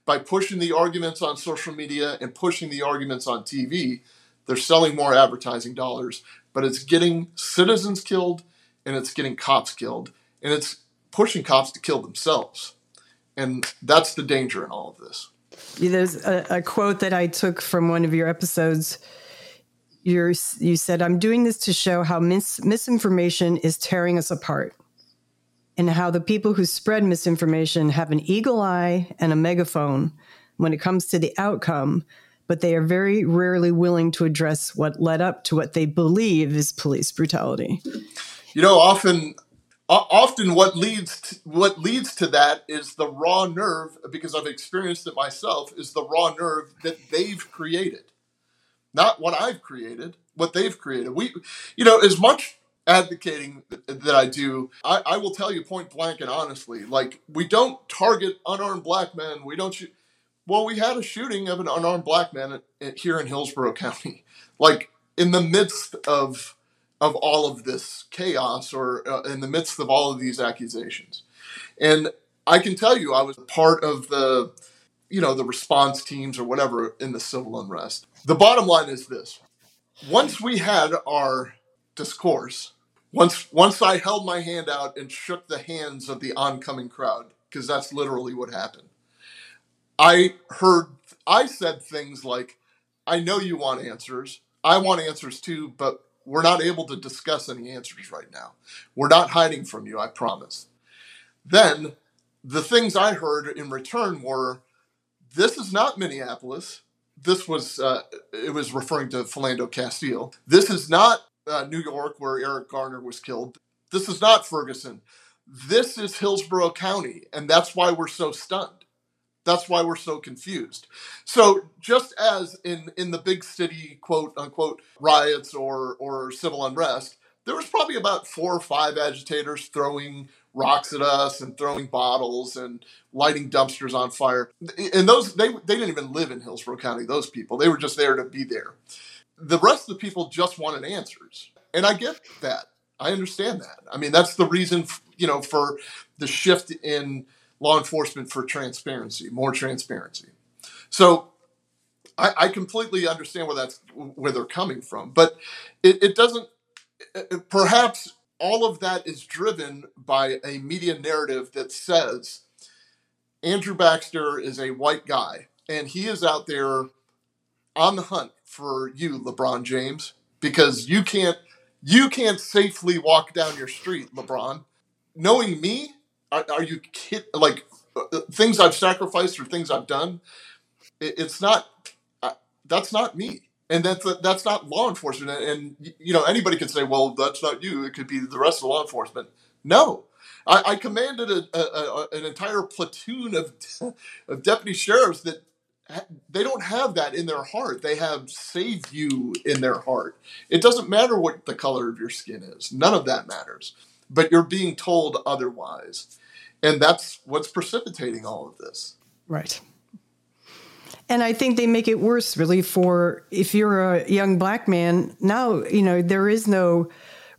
by pushing the arguments on social media and pushing the arguments on T V, they're selling more advertising dollars, but it's getting citizens killed and it's getting cops killed. And it's pushing cops to kill themselves. And that's the danger in all of this. There's a, a quote that I took from one of your episodes. You're, you said, I'm doing this to show how mis- misinformation is tearing us apart and how the people who spread misinformation have an eagle eye and a megaphone when it comes to the outcome, but they are very rarely willing to address what led up to what they believe is police brutality. You know, often... Often what leads to, what leads to that is the raw nerve, because I've experienced it myself, is the raw nerve that they've created. Not what I've created, what they've created. We, you know, as much advocating that I do, I, I will tell you point blank and honestly, like, we don't target unarmed black men. We don't shoot. Well, we had a shooting of an unarmed black man at, at, here in Hillsborough County, like in the midst of... of all of this chaos, or uh, in the midst of all of these accusations. And I can tell you, I was part of the, you know, the response teams or whatever in the civil unrest. The bottom line is this. Once we had our discourse, once, once I held my hand out and shook the hands of the oncoming crowd, because that's literally what happened. I heard, I said things like, I know you want answers. I want answers too, but we're not able to discuss any answers right now. We're not hiding from you, I promise. Then the things I heard in return were, this is not Minneapolis. this was, uh, it was referring to Philando Castile. This is not uh, New York where Eric Garner was killed. This is not Ferguson. This is Hillsborough County, and that's why we're so stunned. That's why we're so confused. So just as in, in the big city, quote unquote, riots or, or civil unrest, there was probably about four or five agitators throwing rocks at us and throwing bottles and lighting dumpsters on fire. And those they, they didn't even live in Hillsborough County, those people. They were just there to be there. The rest of the people just wanted answers. And I get that. I understand that. I mean, that's the reason, you know, for the shift in law enforcement for transparency, more transparency. So I, I completely understand where that's where they're coming from, but it, it doesn't. It, perhaps all of that is driven by a media narrative that says Andrew Baxter is a white guy and he is out there on the hunt for you, LeBron James, because you can't. You can't safely walk down your street, LeBron. Knowing me, are, are you kid? Like things I've sacrificed or things I've done, it, it's not. Uh, that's not me, and that's that's not law enforcement. And, and you know, anybody could say, "Well, that's not you." It could be the rest of law enforcement. No, I, I commanded a, a, a, an entire platoon of of deputy sheriffs that. They don't have that in their heart. They have save you in their heart. It doesn't matter what the color of your skin is. None of that matters. But you're being told otherwise. And that's what's precipitating all of this. Right. And I think they make it worse, really, for if you're a young black man. Now, you know, there is no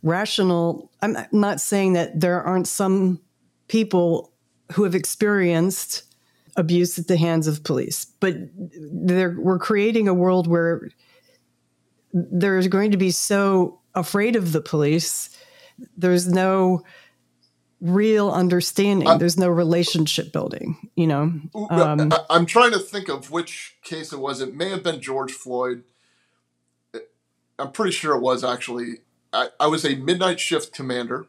rational. I'm not saying that there aren't some people who have experienced abuse at the hands of police, but we're creating a world where there's going to be so afraid of the police. There's no real understanding. I'm, there's no relationship building, you know? Um, I'm trying to think of which case it was. It may have been George Floyd. I'm pretty sure it was actually. I, I was a midnight shift commander.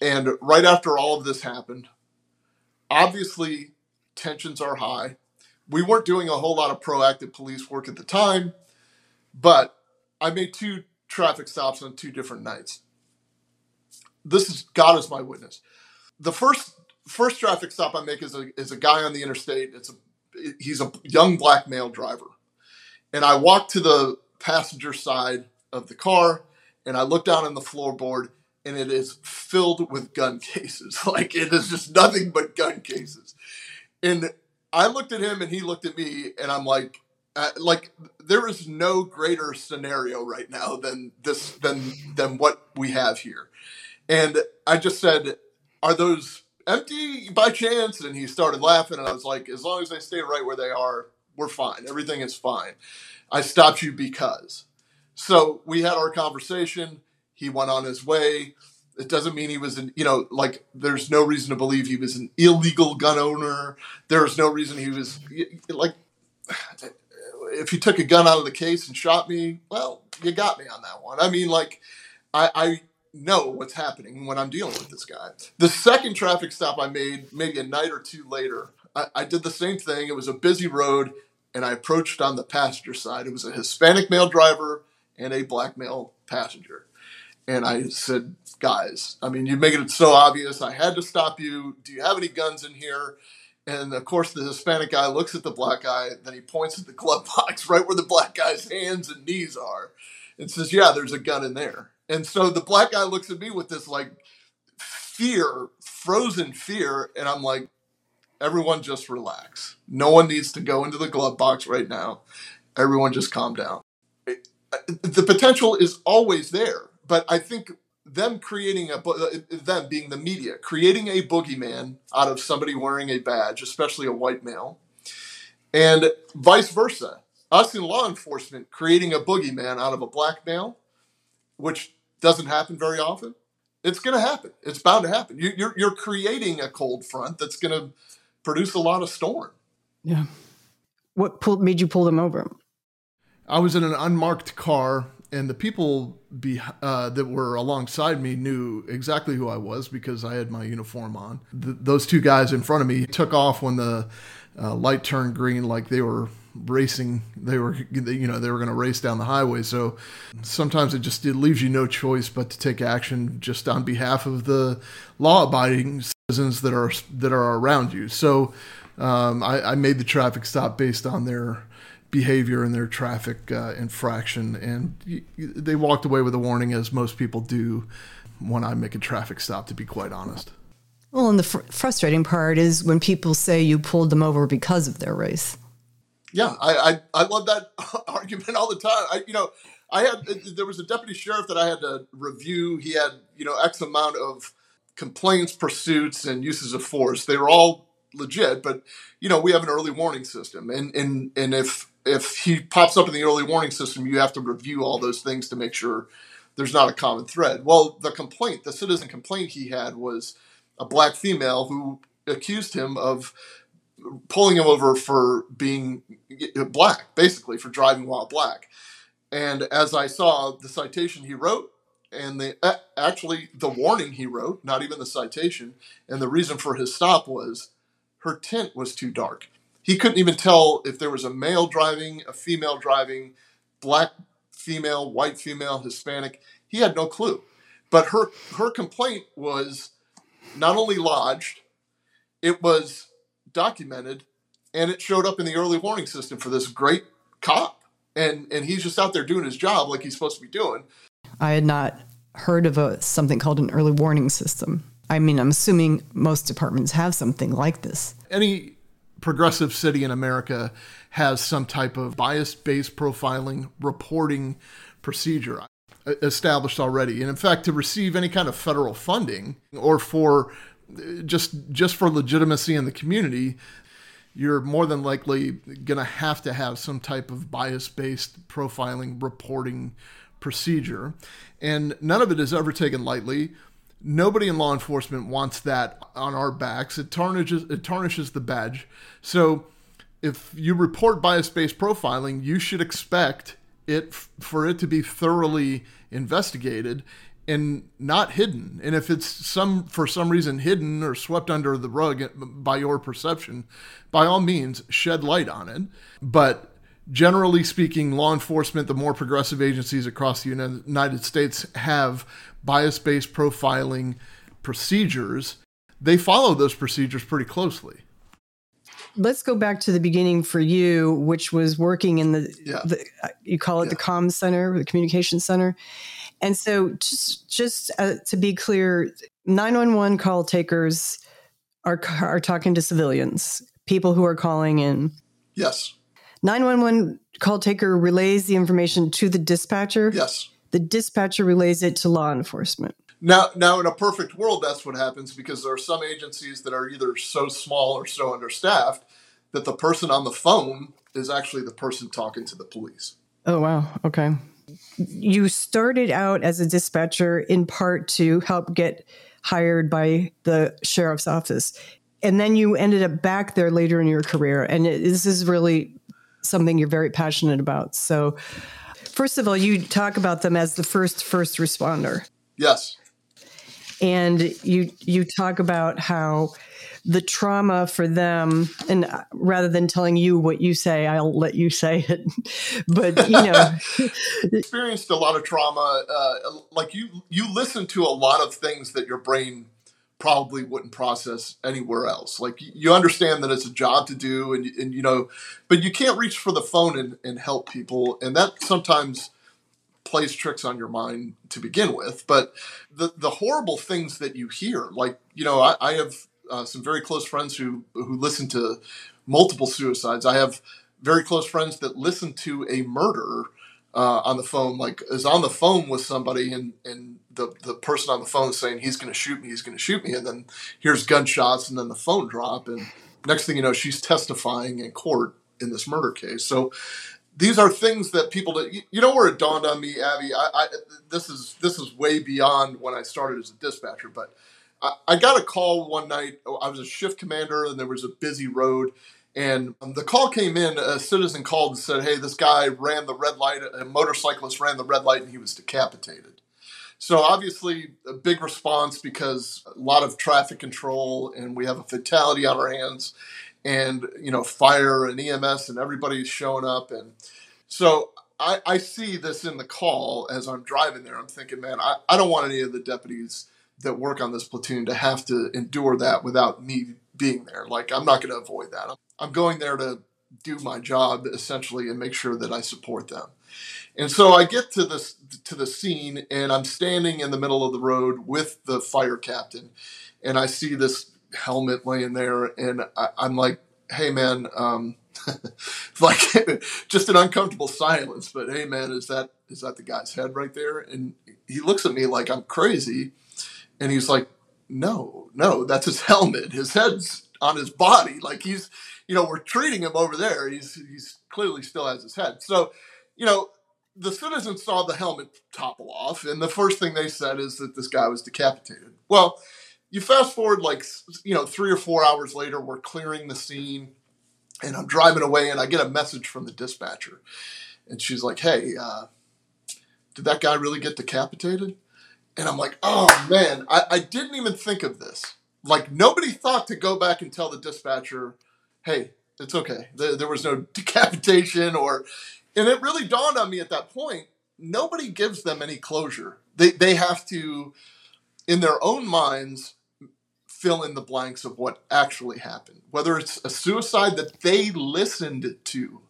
And right after all of this happened, obviously, tensions are high. We weren't doing a whole lot of proactive police work at the time, but I made two traffic stops on two different nights. This is God is my witness. The first first traffic stop I make is a is a guy on the interstate. It's a he's a young black male driver, and I walk to the passenger side of the car, and I look down on the floorboard, and it is filled with gun cases. Like it is just nothing but gun cases. And I looked at him and he looked at me and I'm like, uh, like there is no greater scenario right now than this, than, than what we have here. And I just said, are those empty by chance? And he started laughing and I was like, as long as they stay right where they are, we're fine. Everything is fine. I stopped you because. So we had our conversation. He went on his way. It doesn't mean he was an, you know, like there's no reason to believe he was an illegal gun owner. There's no reason he was like, if he took a gun out of the case and shot me, well, you got me on that one. I mean, like I, I know what's happening when I'm dealing with this guy. The second traffic stop I made, maybe a night or two later, I, I did the same thing. It was a busy road and I approached on the passenger side. It was a Hispanic male driver and a black male passenger. And I said, guys, I mean, you make it so obvious. I had to stop you. Do you have any guns in here? And, of course, the Hispanic guy looks at the black guy. Then he points at the glove box right where the black guy's hands and knees are and says, yeah, there's a gun in there. And so the black guy looks at me with this, like, fear, frozen fear. And I'm like, everyone just relax. No one needs to go into the glove box right now. Everyone just calm down. The potential is always there. But I think them creating a them being the media creating a boogeyman out of somebody wearing a badge, especially a white male, and vice versa. Us in law enforcement creating a boogeyman out of a black male, which doesn't happen very often. It's going to happen. It's bound to happen. You, you're you're creating a cold front that's going to produce a lot of storm. Yeah. What pulled made you pull them over? I was in an unmarked car. And the people be, uh, that were alongside me knew exactly who I was because I had my uniform on. Th- those two guys in front of me took off when the uh, light turned green like they were racing. They were, you know, they were going to race down the highway. So sometimes it just, it leaves you no choice but to take action just on behalf of the law-abiding citizens that are that are around you. So um, I, I made the traffic stop based on their behavior and their traffic uh, infraction, and they walked away with a warning, as most people do when I make a traffic stop, to be quite honest. Well, and the fr- frustrating part is when people say you pulled them over because of their race. Yeah, I I, I love that argument all the time. I, you know, I had there was a deputy sheriff that I had to review. He had, you know, X amount of complaints, pursuits, and uses of force. They were all legit, but you know, we have an early warning system, and and and if if he pops up in the early warning system, you have to review all those things to make sure there's not a common thread. Well, the complaint, the citizen complaint he had was a black female who accused him of pulling him over for being black, basically for driving while black. And as I saw the citation he wrote and the, actually the warning he wrote, not even the citation, and the reason for his stop was her tint was too dark. He couldn't even tell if there was a male driving, a female driving, black female, white female, Hispanic. He had no clue. But her, her complaint was not only lodged, it was documented, and it showed up in the early warning system for this great cop. And and he's just out there doing his job like he's supposed to be doing. I had not heard of a something called an early warning system. I mean, I'm assuming most departments have something like this. Any progressive city in America has some type of bias-based profiling reporting procedure established already. And in fact, to receive any kind of federal funding or for just just for legitimacy in the community, you're more than likely going to have to have some type of bias-based profiling reporting procedure. And none of it is ever taken lightly. Nobody in law enforcement wants that on our backs. It tarnishes it tarnishes the badge. So if you report bias-based profiling, you should expect it for it to be thoroughly investigated and not hidden. And if it's some for some reason hidden or swept under the rug by your perception, by all means, shed light on it. But generally speaking, law enforcement, the more progressive agencies across the United States have bias-based profiling procedures. They follow those procedures pretty closely. Let's go back to the beginning for you, which was working in the, yeah. the you call it yeah. the comm center, the communication center. And so just, just uh, to be clear, nine one one call takers are, are talking to civilians, people who are calling in. Yes. nine one one call taker relays the information to the dispatcher. Yes. The dispatcher relays it to law enforcement. Now, now in a perfect world, that's what happens, because there are some agencies that are either so small or so understaffed that the person on the phone is actually the person talking to the police. Oh, wow. Okay. You started out as a dispatcher in part to help get hired by the sheriff's office. And then you ended up back there later in your career. And it, this is really something you're very passionate about. So first of all, you talk about them as the first first responder. Yes. And you you talk about how the trauma for them, and rather than telling you what you say, I'll let you say it. But, you know. Experienced a lot of trauma. Uh, like you, you listen to a lot of things that your brain probably wouldn't process anywhere else. Like you understand that it's a job to do, and, and you know, but you can't reach for the phone and, and help people. And that sometimes plays tricks on your mind to begin with. But the, the horrible things that you hear, like, you know, I, I have uh, some very close friends who, who listen to multiple suicides. I have very close friends that listen to a murder uh, on the phone, like is on the phone with somebody and, and, The, the person on the phone saying, he's going to shoot me, he's going to shoot me. And then here's gunshots and then the phone drop. And next thing you know, she's testifying in court in this murder case. So these are things that people, do, you, you know where it dawned on me, Abby, I, I, this is this is way beyond when I started as a dispatcher, but I, I got a call one night. I was a shift commander and there was a busy road. And the call came in, a citizen called and said, hey, this guy ran the red light, a motorcyclist ran the red light and he was decapitated. So obviously a big response because a lot of traffic control and we have a fatality on our hands. and, you know, fire and E M S and everybody's showing up. And so I, I see this in the call as I'm driving there. I'm thinking, man, I, I don't want any of the deputies that work on this platoon to have to endure that without me being there. Like, I'm not going to avoid that. I'm, I'm going there to do my job essentially and make sure that I support them. And so I get to this, to the scene, and I'm standing in the middle of the road with the fire captain, and I see this helmet laying there, and I, I'm like, hey man, um, like just an uncomfortable silence, but hey man, is that, is that the guy's head right there? And he looks at me like I'm crazy. And he's like, no, no, that's his helmet. His head's on his body. Like, he's, you know, we're treating him over there. He's, he's clearly still has his head. So, you know, the citizens saw the helmet topple off, and the first thing they said is that this guy was decapitated. Well, you fast forward, like, you know, three or four hours later, we're clearing the scene, and I'm driving away, and I get a message from the dispatcher. And she's like, hey, uh, did that guy really get decapitated? And I'm like, oh, man, I, I didn't even think of this. Like, nobody thought to go back and tell the dispatcher, hey, it's okay. There, there was no decapitation or – and it really dawned on me at that point, nobody gives them any closure. They, they have to, in their own minds, fill in the blanks of what actually happened, whether it's a suicide that they listened to.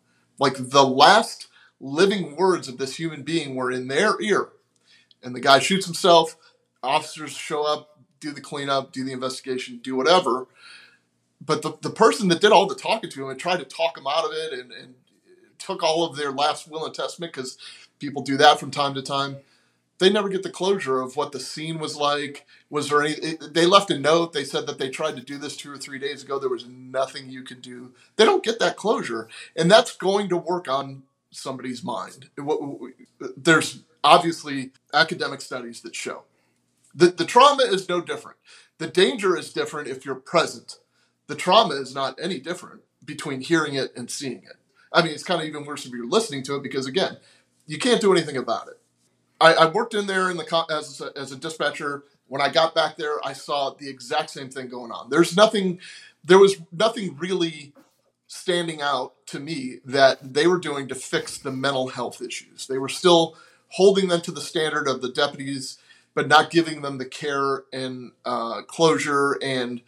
Like, the last living words of this human being were in their ear. And the guy shoots himself, officers show up, do the cleanup, do the investigation, do whatever. But the, the person that did all the talking to him and tried to talk him out of it and, and took all of their last will and testament, because people do that from time to time, they never get the closure of what the scene was like. Was there any, it, they left a note. They said that they tried to do this two or three days ago. There was nothing you could do. They don't get that closure. And that's going to work on somebody's mind. There's obviously academic studies that show that the trauma is no different. The danger is different if you're present. The trauma is not any different between hearing it and seeing it. I mean, it's kind of even worse if you're listening to it, because again, you can't do anything about it. I, I worked in there in the as a, as a dispatcher. When I got back there, I saw the exact same thing going on. There's nothing, there was nothing really standing out to me that they were doing to fix the mental health issues. They were still holding them to the standard of the deputies, but not giving them the care and uh, closure and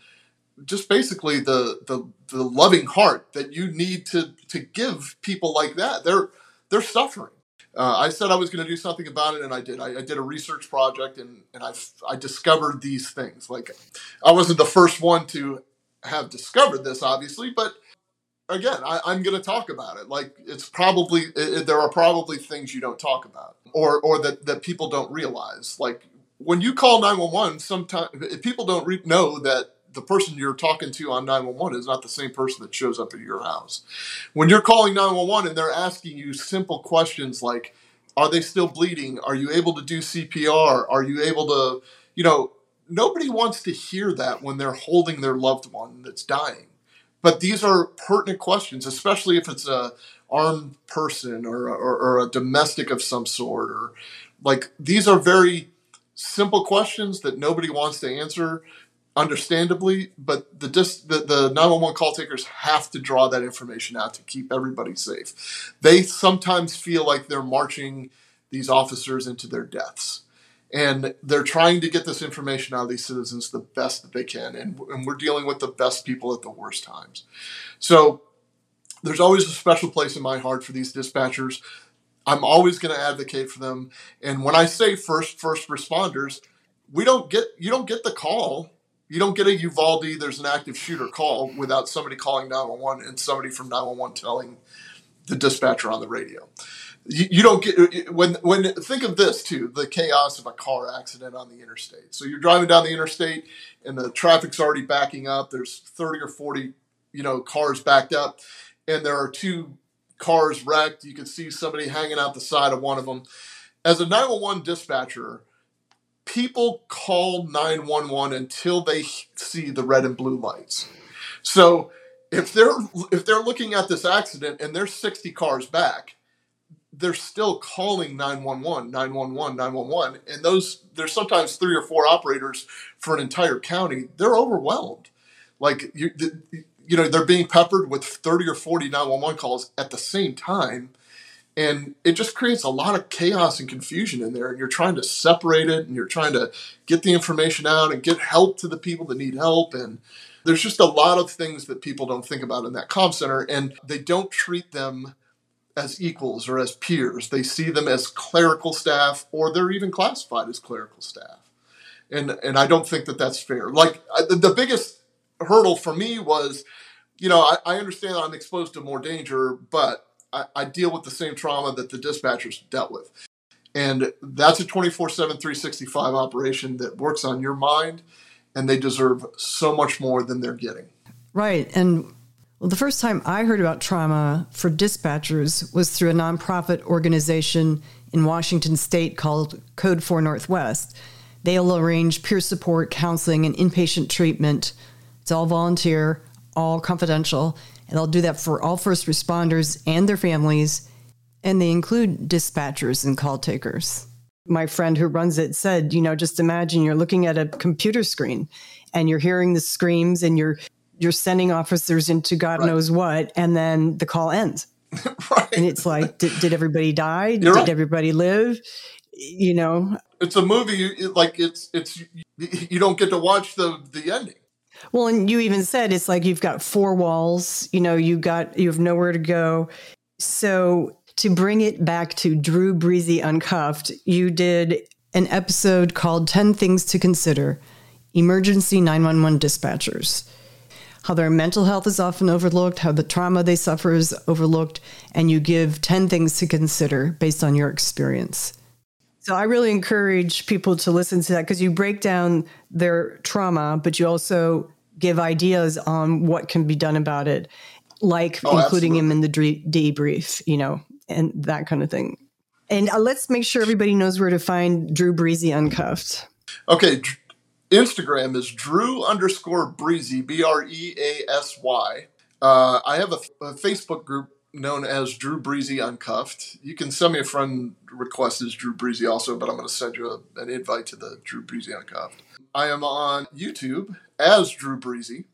just basically the, the the loving heart that you need to to give people like that. They're they're suffering. Uh, I said I was going to do something about it, and I did. I, I did a research project, and and I I discovered these things. Like, I wasn't the first one to have discovered this, obviously, but again, I, I'm going to talk about it. Like, it's probably, it, there are probably things you don't talk about or or that, that people don't realize. Like, when you call nine one one, sometimes people don't re- know that the person you're talking to on nine one one is not the same person that shows up at your house. When you're calling nine one one and they're asking you simple questions like, are they still bleeding? Are you able to do C P R? Are you able to, you know, nobody wants to hear that when they're holding their loved one that's dying. But these are pertinent questions, especially if it's a armed person or, or, or a domestic of some sort. Or, like, these are very simple questions that nobody wants to answer, understandably. But the dis, the, the nine one one call takers have to draw that information out to keep everybody safe. They sometimes feel like they're marching these officers into their deaths. And they're trying to get this information out of these citizens the best that they can. And, and we're dealing with the best people at the worst times. So there's always a special place in my heart for these dispatchers. I'm always going to advocate for them. And when I say first, first responders, we don't get, you don't get the call. You don't get a Uvalde, there's an active shooter call without somebody calling nine one one and somebody from nine one one telling the dispatcher on the radio. You don't get when when think of this too, the chaos of a car accident on the interstate. So you're driving down the interstate and the traffic's already backing up. There's thirty or forty, you know, cars backed up, and there are two cars wrecked. You can see somebody hanging out the side of one of them. As a nine one one dispatcher, people call nine one one until they see the red and blue lights. So if they're if they're looking at this accident and there's sixty cars back, they're still calling nine one one, nine one one, nine one one. And those, there's sometimes three or four operators for an entire county. They're overwhelmed. Like, you, you know, they're being peppered with thirty or forty nine one one calls at the same time. And it just creates a lot of chaos and confusion in there. And you're trying to separate it, and you're trying to get the information out and get help to the people that need help. And there's just a lot of things that people don't think about in that comm center. And they don't treat them as equals or as peers. They see them as clerical staff, or they're even classified as clerical staff. And and I don't think that that's fair. Like, I, the biggest hurdle for me was, you know, I, I understand I'm exposed to more danger, but I, I deal with the same trauma that the dispatchers dealt with. And that's a twenty-four seven, three sixty-five operation that works on your mind, and they deserve so much more than they're getting. Right. And well, the first time I heard about trauma for dispatchers was through a nonprofit organization in Washington state called Code for Northwest. They'll arrange peer support, counseling, and inpatient treatment. It's all volunteer, all confidential, and they'll do that for all first responders and their families, and they include dispatchers and call takers. My friend who runs it said, you know, just imagine you're looking at a computer screen and you're hearing the screams and you're you're sending officers into God right. knows what, and then the call ends. Right. And it's like, did, did everybody die? You're did right. everybody live? You know, it's a movie. It, like it's it's you don't get to watch the the ending. Well, and you even said it's like you've got four walls. You know, you got you have nowhere to go. So to bring it back to Drew Breezy Uncuffed, you did an episode called ten Things to Consider: Emergency nine one one Dispatchers. How their mental health is often overlooked, how the trauma they suffer is overlooked, and you give ten things to consider based on your experience. So I really encourage people to listen to that, because you break down their trauma, but you also give ideas on what can be done about it, like oh, including absolutely. him in the de- debrief, you know, and that kind of thing. And uh, let's make sure everybody knows where to find Drew Breezy Uncuffed. Okay. Instagram is Drew underscore Breezy, B R E A S Y. Uh, I have a, f- a Facebook group known as Drew Breezy Uncuffed. You can send me a friend request as Drew Breezy also, but I'm going to send you a, an invite to the Drew Breezy Uncuffed. I am on YouTube as Drew Breezy.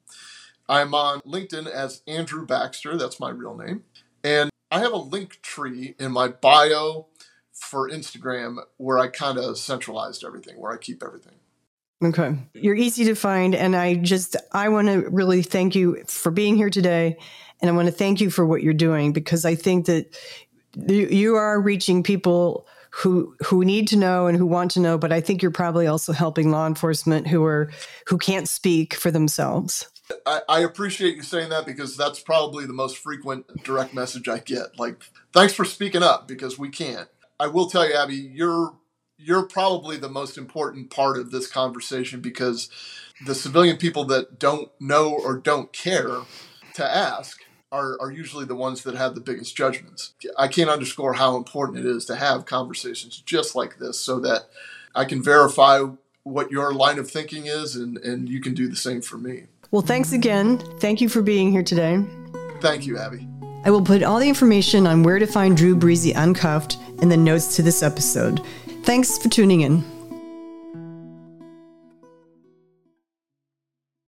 I'm on LinkedIn as Andrew Baxter. That's my real name. And I have a link tree in my bio for Instagram where I kind of centralized everything, where I keep everything. Okay. You're easy to find. And I just, I want to really thank you for being here today. And I want to thank you for what you're doing, because I think that you are reaching people who who need to know and who want to know. But I think you're probably also helping law enforcement who are who can't speak for themselves. I, I appreciate you saying that, because that's probably the most frequent direct message I get. Like, thanks for speaking up, because we can't. I will tell you, Abby, you're you're probably the most important part of this conversation, because the civilian people that don't know or don't care to ask are, are usually the ones that have the biggest judgments. I can't underscore how important it is to have conversations just like this, so that I can verify what your line of thinking is, and, and you can do the same for me. Well, thanks again. Thank you for being here today. Thank you, Abby. I will put all the information on where to find Drew Breezy Uncuffed in the notes to this episode. Thanks for tuning in.